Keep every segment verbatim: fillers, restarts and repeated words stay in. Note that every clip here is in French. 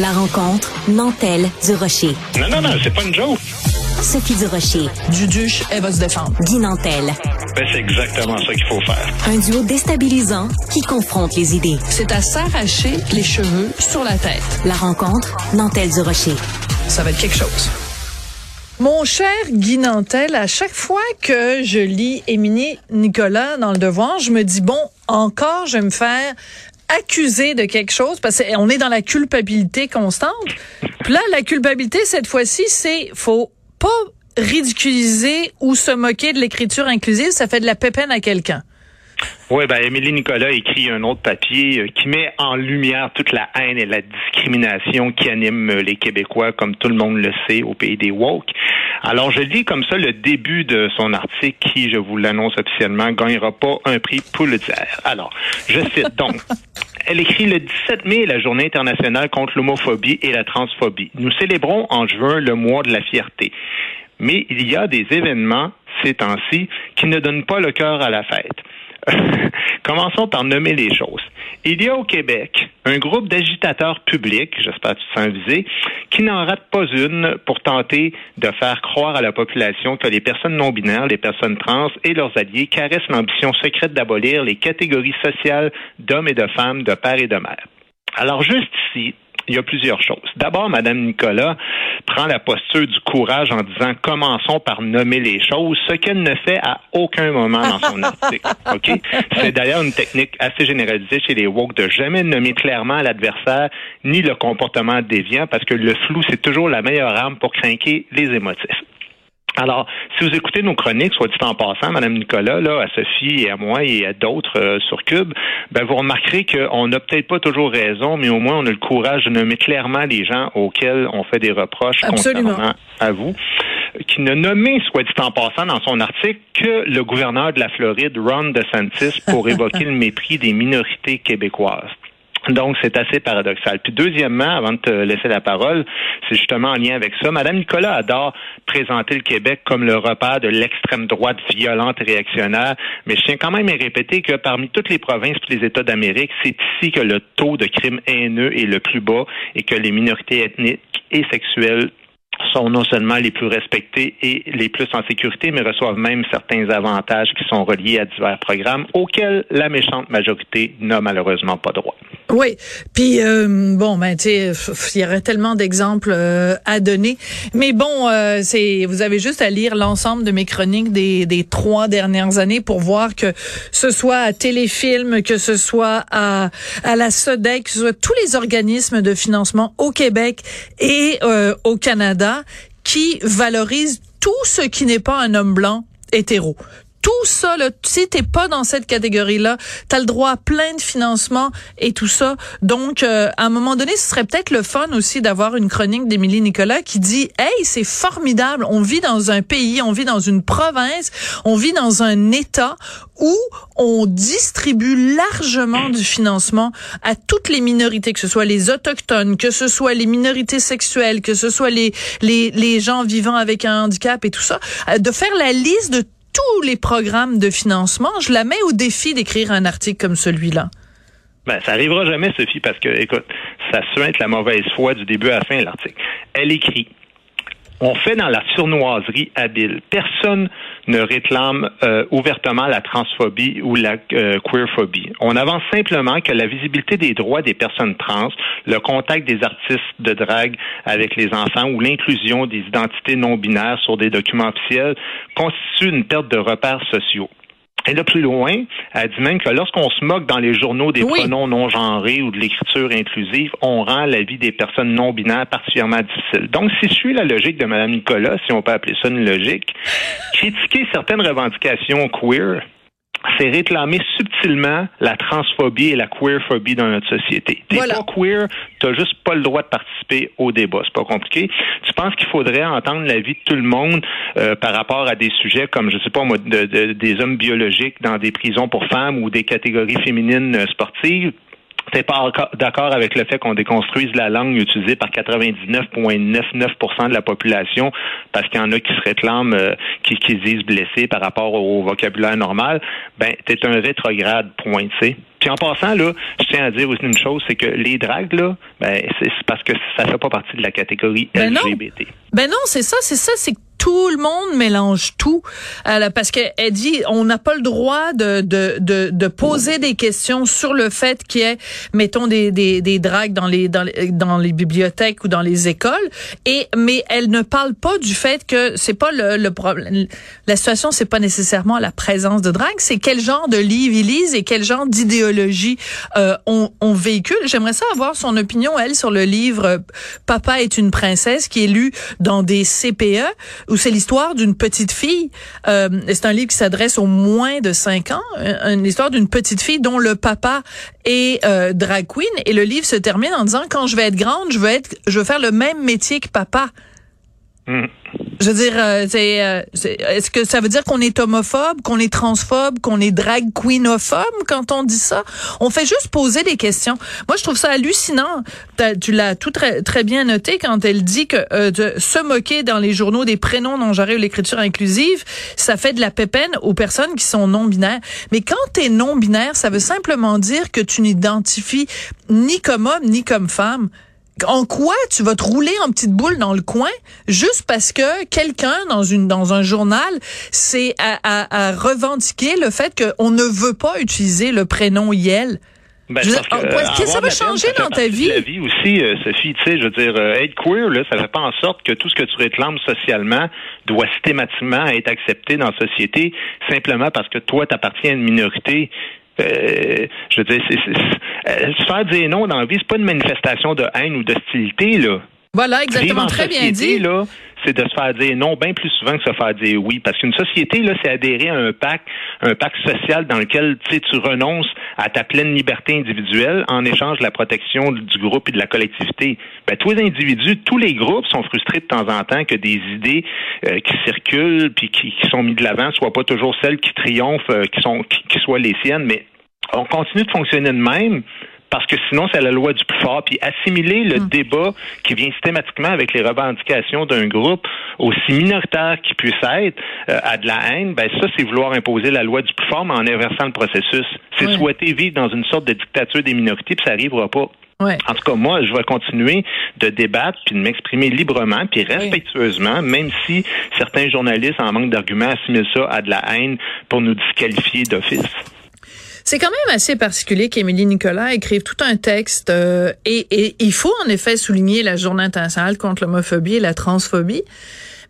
La rencontre Nantel-Durocher. Non, non, non, c'est pas une joke. Sophie Durocher. Duduche, elle va se défendre. Guy Nantel. Ben, c'est exactement ça qu'il faut faire. Un duo déstabilisant qui confronte les idées. C'est à s'arracher les cheveux sur la tête. La rencontre Nantel-Durocher. Ça va être quelque chose. Mon cher Guy Nantel, à chaque fois que je lis Émilie Nicolas dans Le Devoir, je me dis, bon, encore, je vais me faire accuser de quelque chose, parce qu'on est dans la culpabilité constante. Puis là, la culpabilité, cette fois-ci, c'est, faut pas ridiculiser ou se moquer de l'écriture inclusive, ça fait de la pépine à quelqu'un. Oui, ben Émilie Nicolas écrit un autre papier qui met en lumière toute la haine et la discrimination qui anime les Québécois, comme tout le monde le sait, au pays des woke. Alors, je lis comme ça le début de son article qui, je vous l'annonce officiellement, ne gagnera pas un prix Pulitzer. Alors, je cite donc... Elle écrit le dix-sept mai, la Journée internationale contre l'homophobie et la transphobie. Nous célébrons en juin le mois de la fierté. Mais il y a des événements, ces temps-ci, qui ne donnent pas le cœur à la fête. Commençons par nommer les choses. Il y a au Québec un groupe d'agitateurs publics, j'espère que tu te sens visé, qui n'en rate pas une pour tenter de faire croire à la population que les personnes non-binaires, les personnes trans et leurs alliés caressent l'ambition secrète d'abolir les catégories sociales d'hommes et de femmes, de pères et de mères. Alors juste ici, il y a plusieurs choses. D'abord, Mme Nicolas prend la posture du courage en disant « Commençons par nommer les choses », ce qu'elle ne fait à aucun moment dans son article. Okay? C'est d'ailleurs une technique assez généralisée chez les woke de jamais nommer clairement l'adversaire ni le comportement déviant parce que le flou, c'est toujours la meilleure arme pour craquer les émotifs. Alors, si vous écoutez nos chroniques, soit dit en passant, Mme Nicolas, là, à Sophie et à moi et à d'autres euh, sur Cube, ben vous remarquerez qu'on n'a peut-être pas toujours raison, mais au moins on a le courage de nommer clairement les gens auxquels on fait des reproches. Absolument. Contrairement à vous, qui ne nommait, soit dit en passant, dans son article, que le gouverneur de la Floride, Ron DeSantis, pour évoquer le mépris des minorités québécoises. Donc, c'est assez paradoxal. Puis deuxièmement, avant de te laisser la parole, c'est justement en lien avec ça. Mme Nicolas adore présenter le Québec comme le repère de l'extrême droite violente et réactionnaire, mais je tiens quand même à répéter que parmi toutes les provinces et les États d'Amérique, c'est ici que le taux de crimes haineux est le plus bas et que les minorités ethniques et sexuelles sont non seulement les plus respectés et les plus en sécurité, mais reçoivent même certains avantages qui sont reliés à divers programmes auxquels la méchante majorité n'a malheureusement pas droit. Oui, puis euh, bon, ben tu sais, il y aurait tellement d'exemples euh, à donner, mais bon, euh, c'est, vous avez juste à lire l'ensemble de mes chroniques des, des trois dernières années pour voir que ce soit à Téléfilm, que ce soit à, à la SODEC, que ce soit tous les organismes de financement au Québec et euh, au Canada, qui valorise tout ce qui n'est pas un homme blanc hétéro. Tout ça, là, si t'es pas dans cette catégorie-là, t'as le droit à plein de financements et tout ça. Donc, euh, à un moment donné, ce serait peut-être le fun aussi d'avoir une chronique d'Émilie Nicolas qui dit « Hey, c'est formidable, on vit dans un pays, on vit dans une province, on vit dans un État où on distribue largement du financement à toutes les minorités, que ce soit les autochtones, que ce soit les minorités sexuelles, que ce soit les, les, les gens vivant avec un handicap et tout ça. Euh, » De faire la liste de tous les programmes de financement, je la mets au défi d'écrire un article comme celui-là. Ben, ça arrivera jamais, Sophie, parce que, écoute, ça suinte la mauvaise foi du début à la fin, l'article. Elle écrit, on fait dans la surnoiserie habile. Personne ne réclame euh, ouvertement la transphobie ou la euh, queerphobie. On avance simplement que la visibilité des droits des personnes trans, le contact des artistes de drague avec les enfants ou l'inclusion des identités non-binaires sur des documents officiels constitue une perte de repères sociaux. Et là, plus loin, elle dit même que lorsqu'on se moque dans les journaux des oui. pronoms non-genrés ou de l'écriture inclusive, on rend la vie des personnes non-binaires particulièrement difficile. Donc, si je suis la logique de Mme Nicolas, si on peut appeler ça une logique, critiquer certaines revendications queer, c'est réclamer subtilement la transphobie et la queerphobie dans notre société. T'es voilà. pas queer, t'as juste pas le droit de participer au débat. C'est pas compliqué. Tu penses qu'il faudrait entendre l'avis de tout le monde euh, par rapport à des sujets comme, je sais pas moi, de, de, des hommes biologiques dans des prisons pour femmes ou des catégories féminines sportives? t'es pas d'accord avec le fait qu'on déconstruise la langue utilisée par quatre-vingt-dix-neuf virgule quatre-vingt-dix-neuf pour cent de la population parce qu'il y en a qui se réclament, euh, qui, qui se disent blessés par rapport au vocabulaire normal, ben, t'es un rétrograde, point, tu sais. Puis en passant, là, je tiens à dire aussi une chose, c'est que les dragues, là, ben, c'est parce que ça fait pas partie de la catégorie ben L G B T. Non. Ben non, c'est ça, c'est ça, c'est que tout le monde mélange tout, euh, parce que elle dit on n'a pas le droit de de de, de poser des questions sur le fait qu'il y ait, mettons, des des des dragues dans les dans les dans les bibliothèques ou dans les écoles, et mais elle ne parle pas du fait que c'est pas le le problème, la situation c'est pas nécessairement la présence de drague, c'est quel genre de livre ils lisent et quel genre d'idéologie euh, on on véhicule. J'aimerais ça avoir son opinion, elle, sur le livre Papa est une princesse, qui est lu dans des C P E, où c'est l'histoire d'une petite fille. Euh, c'est un livre qui s'adresse aux moins de cinq ans. Une histoire d'une petite fille dont le papa est euh, drag queen. Et le livre se termine en disant, quand je vais être grande, je veux être, je veux faire le même métier que papa. Mmh. Je veux dire, euh, c'est, euh, c'est, est-ce que ça veut dire qu'on est homophobe, qu'on est transphobe, qu'on est drag queenophobe quand on dit ça? On fait juste poser des questions. Moi, je trouve ça hallucinant. T'as, tu l'as tout très, très bien noté quand elle dit que euh, de se moquer dans les journaux des prénoms non genrés ou l'écriture inclusive, ça fait de la pépène aux personnes qui sont non-binaires. Mais quand t'es non-binaire, ça veut simplement dire que tu n'identifies ni comme homme ni comme femme. En quoi tu vas te rouler en petite boule dans le coin juste parce que quelqu'un dans une dans un journal s'est à, à, à revendiquer le fait qu'on ne veut pas utiliser le prénom Yel? Ben, dire, que, euh, ça va changer dans ta vie. La vie aussi, euh, Sophie, tu sais, je veux dire, euh, être queer, là, ça fait pas en sorte que tout ce que tu réclames socialement doit systématiquement être accepté dans la société simplement parce que toi, t'appartiens à une minorité. Euh, je veux dire, c'est, c'est, c'est, euh, se faire dire non dans la vie, c'est pas une manifestation de haine ou d'hostilité, là. Voilà, exactement, très bien dit. Là, c'est de se faire dire non bien plus souvent que se faire dire oui. Parce qu'une société, là, c'est adhérer à un pacte, un pacte social dans lequel tu renonces à ta pleine liberté individuelle en échange de la protection du groupe et de la collectivité. Ben, tous les individus, tous les groupes sont frustrés de temps en temps que des idées euh, qui circulent puis qui, qui sont mises de l'avant soient pas toujours celles qui triomphent, euh, qui sont qui, qui soient les siennes. Mais on continue de fonctionner de même, parce que sinon, c'est la loi du plus fort. Puis assimiler le mmh. débat qui vient systématiquement avec les revendications d'un groupe, aussi minoritaire qu'il puisse être, euh, à de la haine, ben ça, c'est vouloir imposer la loi du plus fort, mais en inversant le processus. C'est ouais. souhaiter vivre dans une sorte de dictature des minorités, puis ça n'arrivera pas. Ouais. En tout cas, moi, je vais continuer de débattre puis de m'exprimer librement puis respectueusement, oui. même si certains journalistes, en manque d'arguments, assimilent ça à de la haine pour nous disqualifier d'office. C'est quand même assez particulier qu'Émilie Nicolas écrive tout un texte euh, et, et il faut en effet souligner la Journée internationale contre l'homophobie et la transphobie,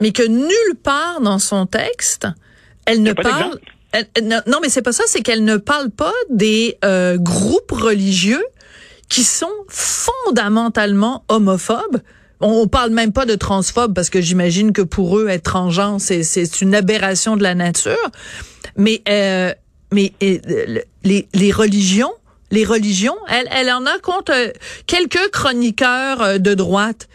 mais que nulle part dans son texte, elle ne parle... Elle, non, mais c'est pas ça, c'est qu'elle ne parle pas des euh, groupes religieux qui sont fondamentalement homophobes. On parle même pas de transphobes parce que j'imagine que pour eux, être transgenre, c'est, c'est une aberration de la nature, mais... Euh, Mais et, les, les religions, les religions, elle, elle en a contre quelques chroniqueurs de droite.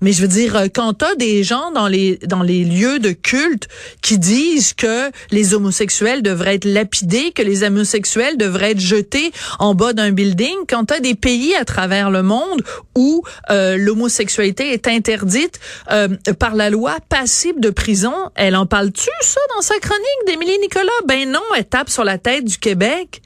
Mais je veux dire, quand t'as des gens dans les dans les lieux de culte qui disent que les homosexuels devraient être lapidés, que les homosexuels devraient être jetés en bas d'un building, quand t'as des pays à travers le monde où euh, l'homosexualité est interdite euh, par la loi, passible de prison, elle en parle-tu, ça, dans sa chronique d'Émilie Nicolas? Ben non, elle tape sur la tête du Québec.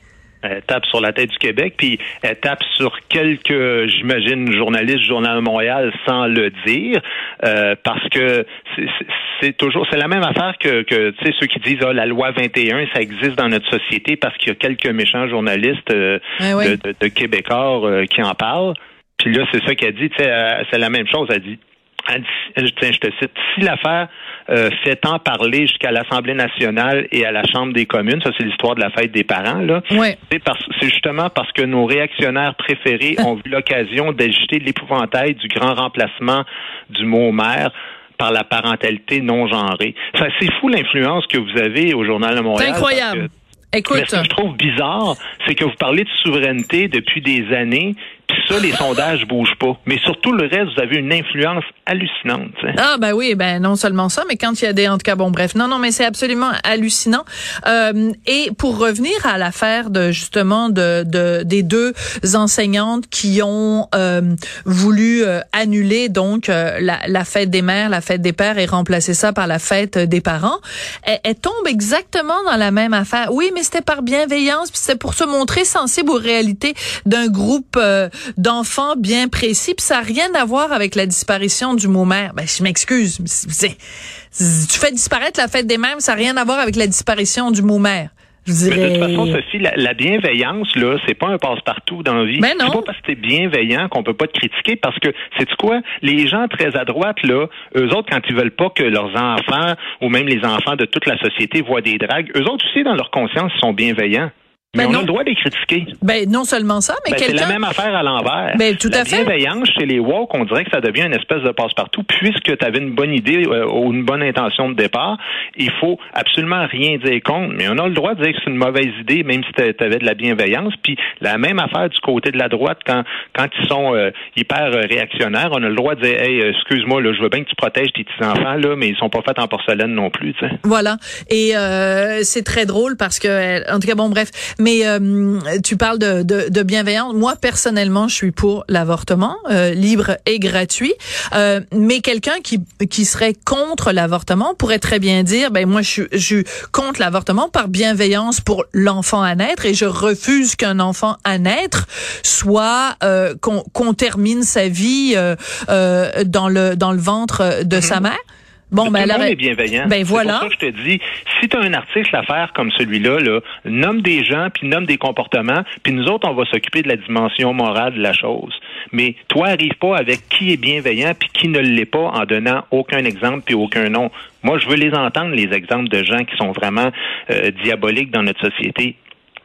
Elle tape sur la tête du Québec, puis elle tape sur quelques, j'imagine, journalistes, Journal de Montréal, sans le dire, euh, parce que c'est, c'est, c'est toujours, c'est la même affaire que, que tu sais, ceux qui disent, ah, la loi vingt et un, ça existe dans notre société parce qu'il y a quelques méchants journalistes euh, ah oui. de, de, de Québécois euh, qui en parlent. Puis là, c'est ça qu'elle dit, tu sais, euh, c'est la même chose, elle dit. Tiens, je te cite, si l'affaire euh, fait tant parler jusqu'à l'Assemblée nationale et à la Chambre des communes, ça c'est l'histoire de la fête des parents, là. Oui. C'est, parce, c'est justement parce que nos réactionnaires préférés ont vu l'occasion d'ajouter l'épouvantail du grand remplacement du mot « mère » par la parentalité non genrée. Ça, c'est fou l'influence que vous avez au Journal de Montréal. C'est incroyable. Écoute. Mais ce que je trouve bizarre, c'est que vous parlez de souveraineté depuis des années, ça, les sondages bougent pas. Mais surtout le reste, vous avez une influence hallucinante. Hein. Ah ben oui, ben non seulement ça, mais quand il y a des, en tout cas bon bref, non non, mais c'est absolument hallucinant. Euh, et pour revenir à l'affaire de justement de, de des deux enseignantes qui ont euh, voulu euh, annuler donc euh, la, la fête des mères, la fête des pères et remplacer ça par la fête des parents, elle, elle tombe exactement dans la même affaire. Oui, mais c'était par bienveillance, puis c'était pour se montrer sensible aux réalités d'un groupe euh, d'enfants bien précis, puis ça n'a rien à voir avec la disparition du mot mère. Ben, je m'excuse, c'est, c'est, tu fais disparaître la fête des mères, mais ça n'a rien à voir avec la disparition du mot mère. Je dirais... Mais de toute façon, Sophie, la, la bienveillance, là, c'est pas un passe-partout dans la vie. Ben non. C'est pas parce que t'es bienveillant qu'on peut pas te critiquer, parce que, sais-tu quoi? Les gens très à droite, là, eux autres, quand ils veulent pas que leurs enfants, ou même les enfants de toute la société voient des dragues, eux autres aussi, dans leur conscience, ils sont bienveillants. Mais ben on non. a le droit de les critiquer. Ben, non seulement ça, mais ben, quelqu'un... C'est la même affaire à l'envers. Ben, tout la à fait. La bienveillance chez les woke, on dirait que ça devient une espèce de passe-partout. Puisque tu avais une bonne idée euh, ou une bonne intention de départ, il faut absolument rien dire contre. Mais on a le droit de dire que c'est une mauvaise idée, même si tu avais de la bienveillance. Puis la même affaire du côté de la droite, quand quand ils sont euh, hyper réactionnaires, on a le droit de dire « Hey, excuse-moi, là, je veux bien que tu protèges tes petits-enfants, là, mais ils sont pas faits en porcelaine non plus. » T'sais. Voilà. Et euh, c'est très drôle parce que... En tout cas, bon, bref... Mais euh, tu parles de, de, de bienveillance. Moi, personnellement, je suis pour l'avortement, euh, libre et gratuit. Euh, mais quelqu'un qui qui serait contre l'avortement pourrait très bien dire, ben moi, je, je suis contre l'avortement par bienveillance pour l'enfant à naître et je refuse qu'un enfant à naître soit euh, qu'on, qu'on termine sa vie euh, euh, dans le dans le ventre de mmh. sa mère. Bon, ben, tout le monde est bienveillant. Ben, voilà. C'est pour ça que je te dis, si tu as un article à faire comme celui-là, là, nomme des gens, puis nomme des comportements, puis nous autres, on va s'occuper de la dimension morale de la chose. Mais toi, arrive pas avec qui est bienveillant puis qui ne l'est pas en donnant aucun exemple puis aucun nom. Moi, je veux les entendre, les exemples de gens qui sont vraiment euh, diaboliques dans notre société,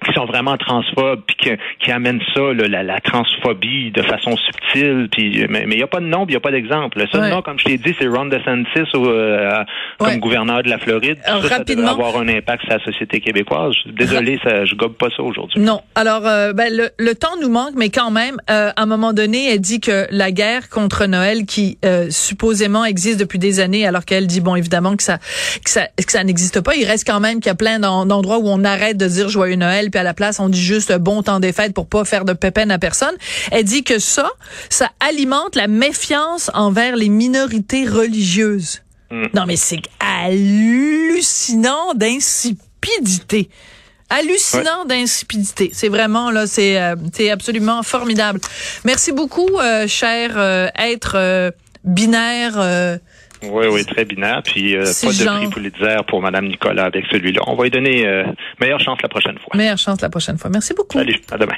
qui sont vraiment transphobes, puis qui, qui amènent ça, là, la, la transphobie de façon subtile, puis mais il n'y a pas de nom, il n'y a pas d'exemple. Le seul ouais. nom, comme je t'ai dit, c'est Ron DeSantis ou, euh, comme ouais. gouverneur de la Floride. Alors, ça, ça devrait avoir un impact sur la société québécoise. Désolé, ça, je gobe pas ça aujourd'hui. Non. Alors, euh, ben, le, le temps nous manque, mais quand même, euh, à un moment donné, elle dit que la guerre contre Noël, qui euh, supposément existe depuis des années, alors qu'elle dit, bon, évidemment, que ça, que ça, que ça n'existe pas, il reste quand même qu'il y a plein d'en, d'endroits où on arrête de dire joyeux Noël, puis à la place, on dit juste bon temps des fêtes pour pas faire de pépène à personne. Elle dit que ça, ça alimente la méfiance envers les minorités religieuses. Mmh. Non, mais c'est hallucinant d'insipidité. Hallucinant ouais. d'insipidité. C'est vraiment, là, c'est, euh, c'est absolument formidable. Merci beaucoup, euh, cher euh, être euh, binaire... Euh, Oui, oui, très binaire. Puis euh, pas de prix Pulitzer pour Madame Nicolas avec celui-là. On va lui donner euh, meilleure chance la prochaine fois. Meilleure chance la prochaine fois. Merci beaucoup. Salut, à demain.